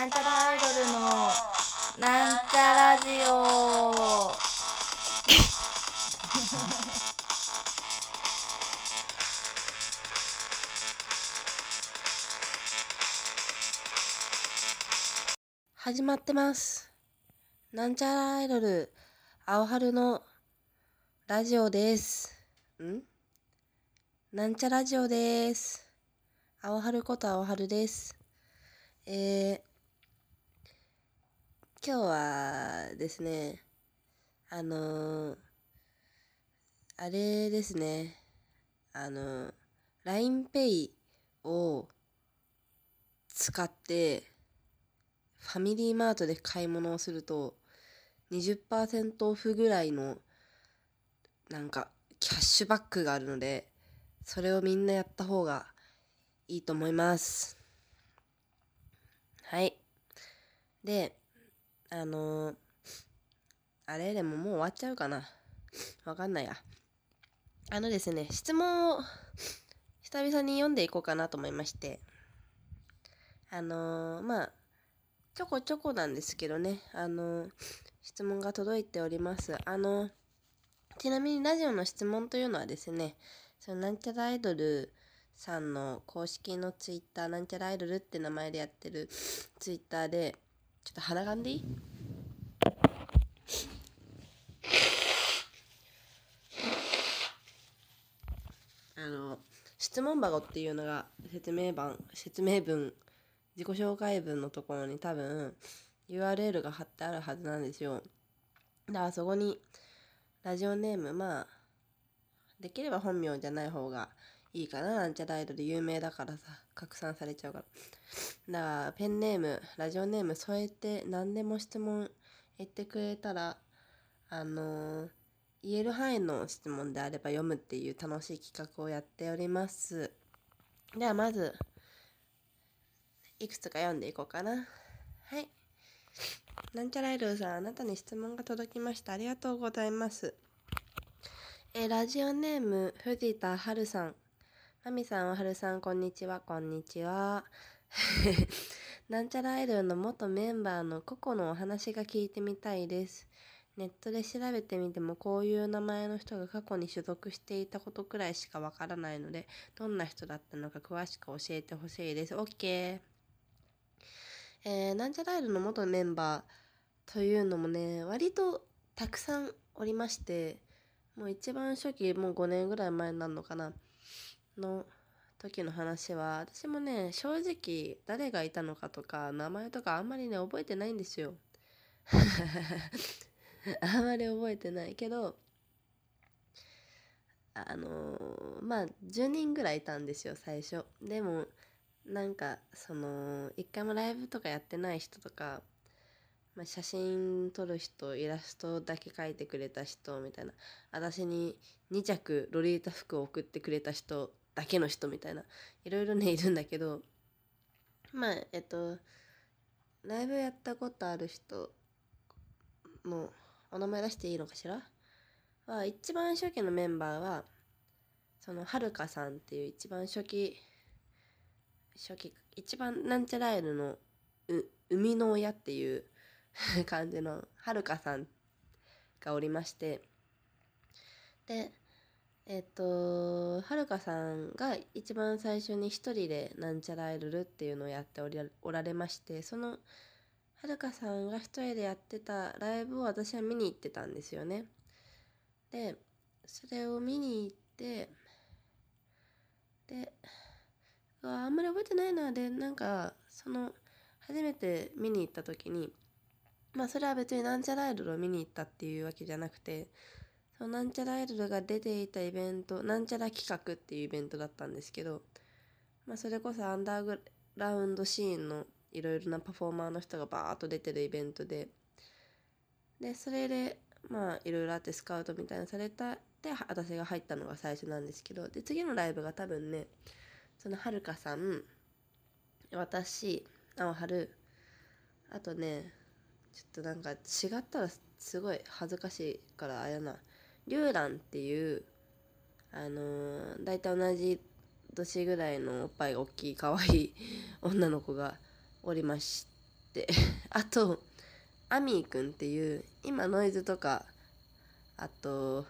なんちゃらアイドルのなんちゃラジオ始まってます。なんちゃらアイドル青春のラジオです。なんちゃラジオです。青春こと青春です。今日はですね、あれですね、LINE Pay を使ってファミリーマートで買い物をすると 20% オフぐらいのなんかキャッシュバックがあるので、それをみんなやった方がいいと思います。はい。で、あれでももう終わっちゃうかなわかんないや。ですね、質問を久々に読んでいこうかなと思いまして、まあちょこちょこなんですけどね、質問が届いております。ちなみにラジオの質問というのはですね、そのなんちゃらアイドルさんの公式のツイッター、なんちゃらアイドルって名前でやってるツイッターで、ちょっと鼻がんでいい？質問箱っていうのが説明文、自己紹介文のところに多分 URL が貼ってあるはずなんですよ。だからそこにラジオネーム、まあできれば本名じゃない方がいいかな、なんちゃらアイドル有名だからさ、拡散されちゃうから。だからペンネーム、ラジオネーム添えて何でも質問言ってくれたら、言える範囲の質問であれば読むっていう楽しい企画をやっております。ではまずいくつか読んでいこうかな。はい。なんちゃらアイドルさん、あなたに質問が届きました。ありがとうございます。ラジオネーム藤田春さん。まみさん、おはるさん、こんにちは。こんにちはなんちゃらアイドルの元メンバーの個々のお話が聞いてみたいです。ネットで調べてみてもこういう名前の人が過去に所属していたことくらいしかわからないので、どんな人だったのか詳しく教えてほしいです。 OK。 なんちゃらアイドルの元メンバーというのもね、割とたくさんおりまして、もう一番初期、もう5年ぐらい前になるのかなの時の話は、私もね正直誰がいたのかとか名前とかあんまりね覚えてないんですよあんまり覚えてないけど、まあ10人ぐらいいたんですよ最初。でもなんかその一回もライブとかやってない人とか、まあ、写真撮る人、イラストだけ描いてくれた人みたいな、私に2着ロリータ服を送ってくれた人だけの人みたいな、いろいろねいるんだけど、まあライブやったことある人のお名前出していいのかしらは、一番初期のメンバーはそのはるかさんっていう一番初期一番なんちゃらアイドルの生みの親っていう感じのはるかさんがおりまして、ではるかさんが一番最初に一人でなんちゃらアイドルっていうのをやっておられまして、そのはるかさんが一人でやってたライブを私は見に行ってたんですよね。でそれを見に行って、であんまり覚えてないな。でなんかその初めて見に行った時に、まあそれは別になんちゃらアイドルを見に行ったっていうわけじゃなくて、そのなんちゃらアイドルが出ていたイベント、なんちゃら企画っていうイベントだったんですけど、まあそれこそアンダーグラウンドシーンのいろいろなパフォーマーの人がバーっと出てるイベントで、でそれでまあいろいろあってスカウトみたいなされたで、私が入ったのが最初なんですけど、で次のライブが多分ね、そのはるかさん、私、青春、あとね、ちょっとなんか違ったらすごい恥ずかしいからあれな、りゅうらんっていうだいたい同じ年ぐらいのおっぱいが大きい可愛い女の子がおりましってあとアミーくんっていう今ノイズとかあと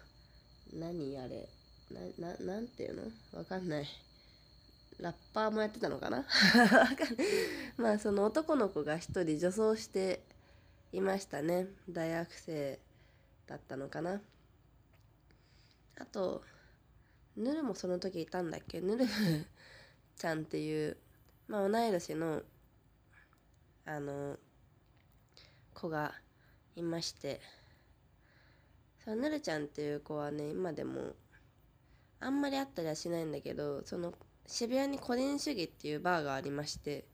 何あれ なんていうのわかんないラッパーもやってたのかなまあその男の子が一人女装していましたね。大学生だったのかな。あとヌルもその時いたんだっけ。ヌルちゃんっていう、まあ、同い年の子がいまして、そのヌルちゃんっていう子はね今でもあんまり会ったりはしないんだけど、その渋谷に個人主義っていうバーがありまして、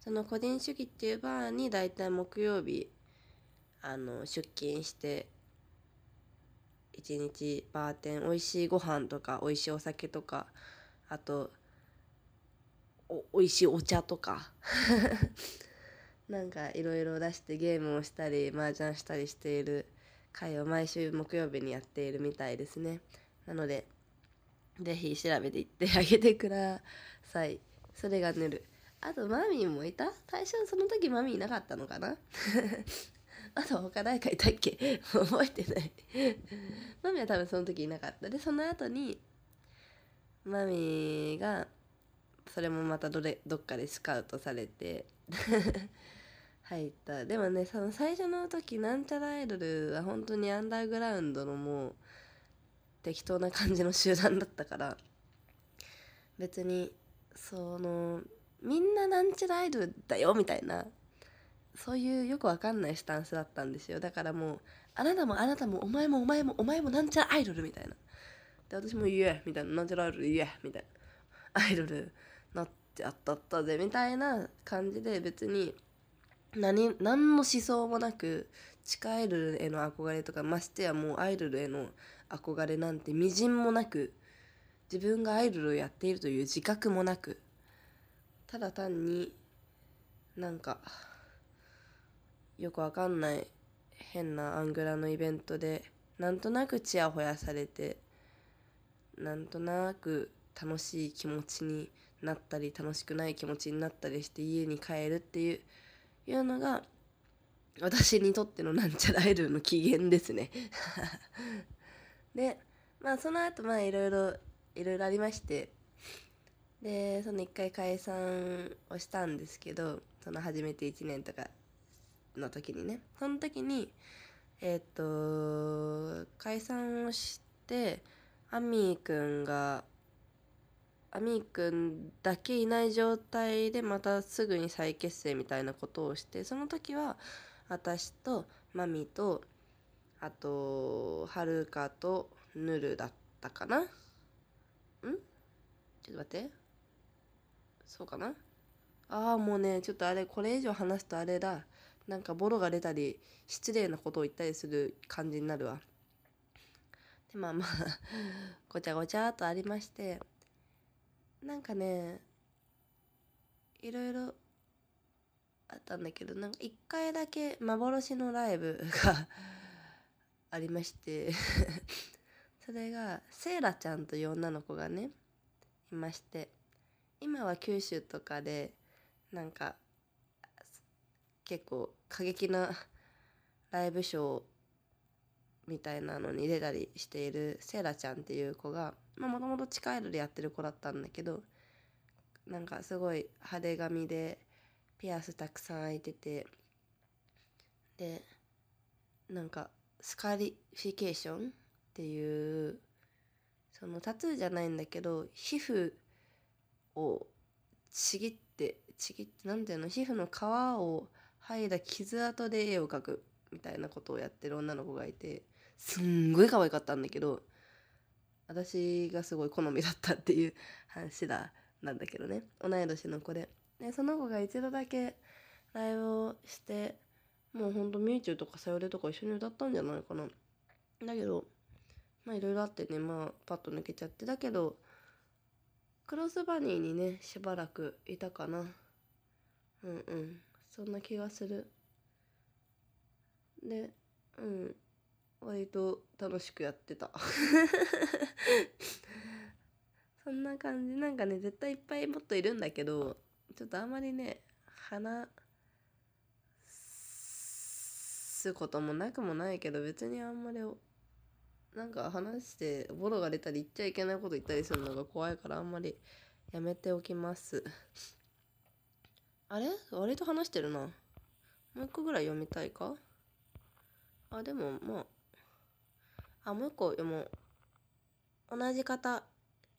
その個人主義っていうバーにだいたい木曜日出勤して一日バーテン、おいしいご飯とかおいしいお酒とかあとおいしいお茶とかなんかいろいろ出してゲームをしたり麻雀したりしている会を毎週木曜日にやっているみたいですね。なのでぜひ調べていってあげてください。それがぬる。あとマミーもいた？最初その時マミーいなかったのかなあと他誰かいたっけ覚えてないマミーは多分その時いなかった。でその後にマミーがそれもまたどっかでスカウトされて入った。でもねその最初の時なんちゃらアイドルは本当にアンダーグラウンドのもう適当な感じの集団だったから、別にそのみんななんちゃらアイドルだよみたいなそういうよくわかんないスタンスだったんですよ。だからもうあなたもあなたもお前もお前もお前もなんちゃらアイドルみたいなで、私もイエーみたいな、なんちゃらアイドルイエーみたいな、アイドルなっちゃったぜみたいな感じで、別に何の思想もなく地下アイドルへの憧れとかましてやもうアイドルへの憧れなんて微塵もなく、自分がアイドルをやっているという自覚もなく、ただ単になんかよくわかんない変なアングラのイベントでなんとなくちやほやされて、なんとなく楽しい気持ちになったり楽しくない気持ちになったりして家に帰るっていうのが私にとってのなんちゃらアイドルの起源ですねで、まあその後まあいろいろありまして、でその一回解散をしたんですけど、その初めて1年とかの時にね、その時に解散をしてアミーくんだけいない状態でまたすぐに再結成みたいなことをして、その時は私とマミとあとはるかとぬるだったかな。ちょっと待って、そうかな。ああもうねちょっとあれこれ以上話すとあれだ、なんかボロが出たり失礼なことを言ったりする感じになるわ。でまあごちゃごちゃっとありまして、なんかねいろいろあったんだけど、なんか一回だけ幻のライブがありましてそれがセイラちゃんという女の子がねいまして、今は九州とかでなんか結構過激なライブショーみたいなのに出たりしているセイラちゃんっていう子が、もともと地下アイドルやってる子だったんだけど、なんかすごい派手髪でピアスたくさん開いてて、でなんかスカリフィケーションっていうそのタトゥーじゃないんだけど皮膚をちぎってなんていうの、皮膚の皮を剥いだ傷跡で絵を描くみたいなことをやってる女の子がいて、すんごい可愛かったんだけど私がすごい好みだったっていう話なんだけどね、同い年の子で。でその子が一度だけライブをして、もうほんとミューチューとかさよりとか一緒に歌ったんじゃないかな。だけどまあいろいろあってね、まあパッと抜けちゃって、だけどクロスバニーにねしばらくいたかな。そんな気がする。で割と楽しくやってたそんな感じ。なんかね絶対いっぱいもっといるんだけど、ちょっとあんまりねすこともなくもないけど、別にあんまりなんか話してボロが出たり言っちゃいけないこと言ったりするのが怖いから、あんまりやめておきます。あれ割と話してるな。もう一個ぐらい読みたいか。あ、でもまあ、もう一個読もう。同じ方、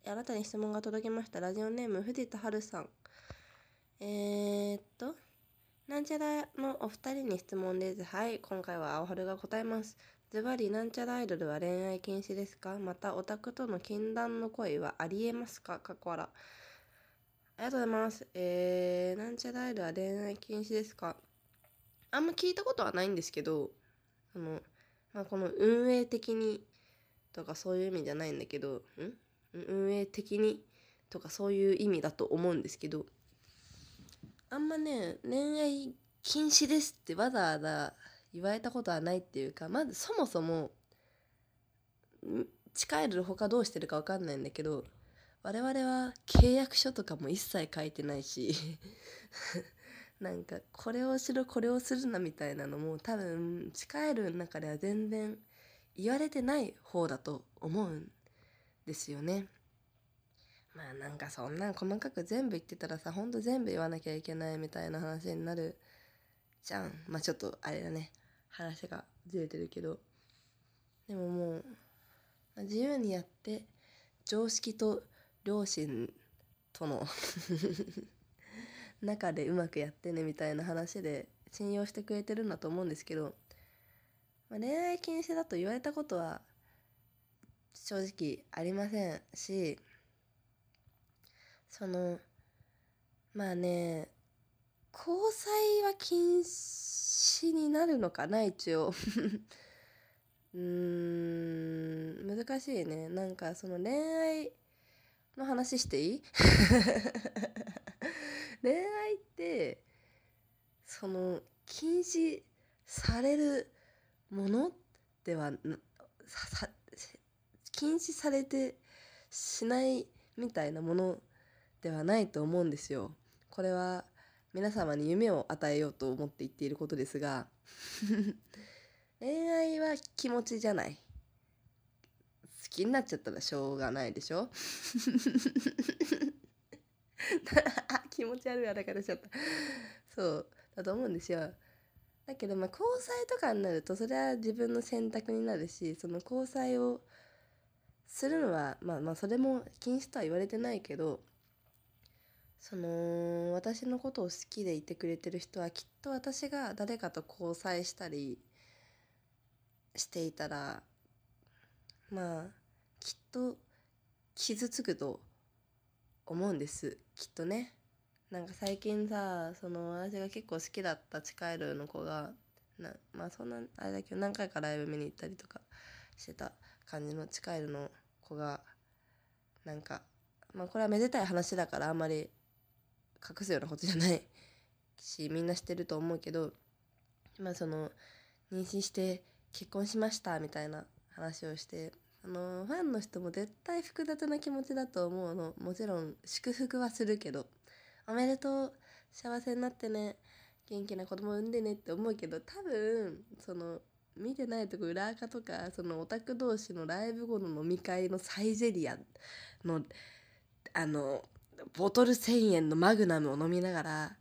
新たに質問が届きました。ラジオネーム藤田春さん。なんちゃらのお二人に質問です。はい、今回は青春が答えます。ズバリ、なんちゃらアイドルは恋愛禁止ですか？またオタクとの禁断の恋はありえますか？かっこ笑。ありがとうございます。なんちゃらアイドルは恋愛禁止ですか？あんま聞いたことはないんですけど、この運営的にとかそういう意味じゃないんだけど、運営的にとかそういう意味だと思うんですけど、あんまね、恋愛禁止ですってわざわざ言われたことはないっていうか、まずそもそも近いる他どうしてるか分かんないんだけど、我々は契約書とかも一切書いてないしなんかこれをしろこれをするなみたいなのも多分近いるの中では全然言われてない方だと思うんですよね。まあなんかそんな細かく全部言ってたらさ、ほんと全部言わなきゃいけないみたいな話になるじゃん。まあちょっとあれだね、話がずれてるけど、でももう自由にやって常識と両親との中でうまくやってねみたいな話で信用してくれてるんだと思うんですけど、恋愛禁止だと言われたことは正直ありませんし、交際は禁止になるのかな一応難しいね。なんかその恋愛の話していい恋愛ってその禁止されるものでは禁止されてしないみたいなものではないと思うんですよ。これは皆様に夢を与えようと思って言っていることですが恋愛は気持ちじゃない。好きになっちゃったらしょうがないでしょ気持ち悪いあらかたしちゃった。そうだと思うんですよ。だけど交際とかになるとそれは自分の選択になるし、その交際をするのはそれも禁止とは言われてないけど、私のことを好きでいてくれてる人はきっと私が誰かと交際したりしていたらきっと傷つくと思うんです、きっとね。なんか最近さ、私が結構好きだった近いルの子がそんなあれだけど何回かライブ見に行ったりとかしてた感じの近いルの子がこれはめでたい話だからあんまり隠すようなことじゃないし、みんな知ってると思うけど、妊娠して結婚しましたみたいな話をして、ファンの人も絶対複雑な気持ちだと思うの。もちろん祝福はするけど、おめでとう、幸せになってね、元気な子供産んでねって思うけど、多分見てないとこ裏垢とか、オタク同士のライブ後の飲み会のサイゼリアのボトル1000円のマグナムを飲みながら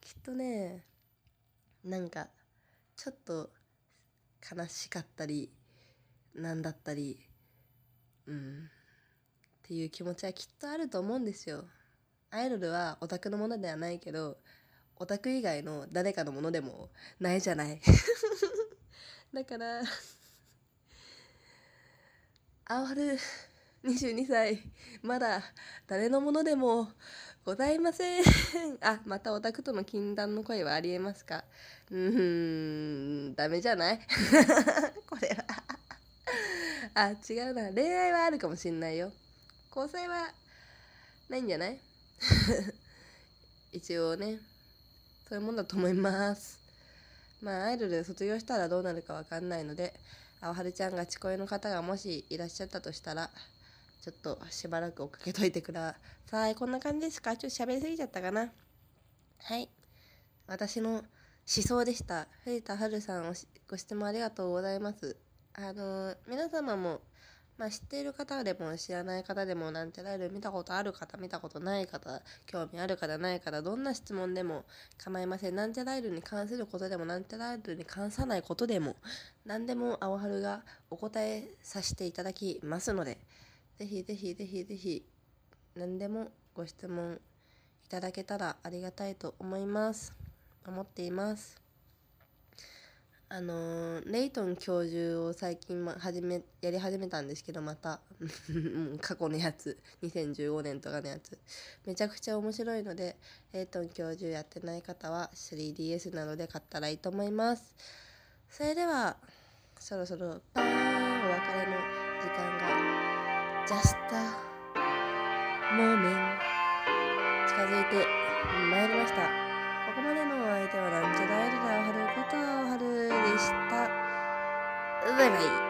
きっとね、ちょっと悲しかったりなんだったりっていう気持ちはきっとあると思うんですよ。アイドルはオタクのものではないけど、オタク以外の誰かのものでもないじゃないだから青春22歳まだ誰のものでもございませんあ、またオタクとの禁断の恋はありえますか？ダメじゃないこれはあ、違うな。恋愛はあるかもしんないよ。交際はないんじゃない一応ね、そういうもんだと思います。アイドルで卒業したらどうなるかわかんないので、青春ちゃんがちこいの方がもしいらっしゃったとしたら、ちょっとしばらく追っかけといてください。こんな感じですか？ちょっと喋りすぎちゃったかな。はい、私の思想でした。藤田春さん、ご質問ありがとうございます。皆様も、知っている方でも知らない方でも、なんちゃらいる見たことある方、見たことない方、興味ある方ない方、どんな質問でも構いません。なんちゃらいるに関することでも、なんちゃらいるに関さないことでも、何でも青春がお答えさせていただきますので、ぜひぜひぜひぜひ何でもご質問いただけたらありがたいと思っています。レイトン教授を最近やり始めたんですけど、また過去のやつ、2015年とかのやつめちゃくちゃ面白いので、レイトン教授やってない方は 3DS などで買ったらいいと思います。それではそろそろバーンお別れの時間が Just a moment 近づいてまいりました。ここまでのお相手はなんちゃらいるだおはることあおはるでした。バイバイ。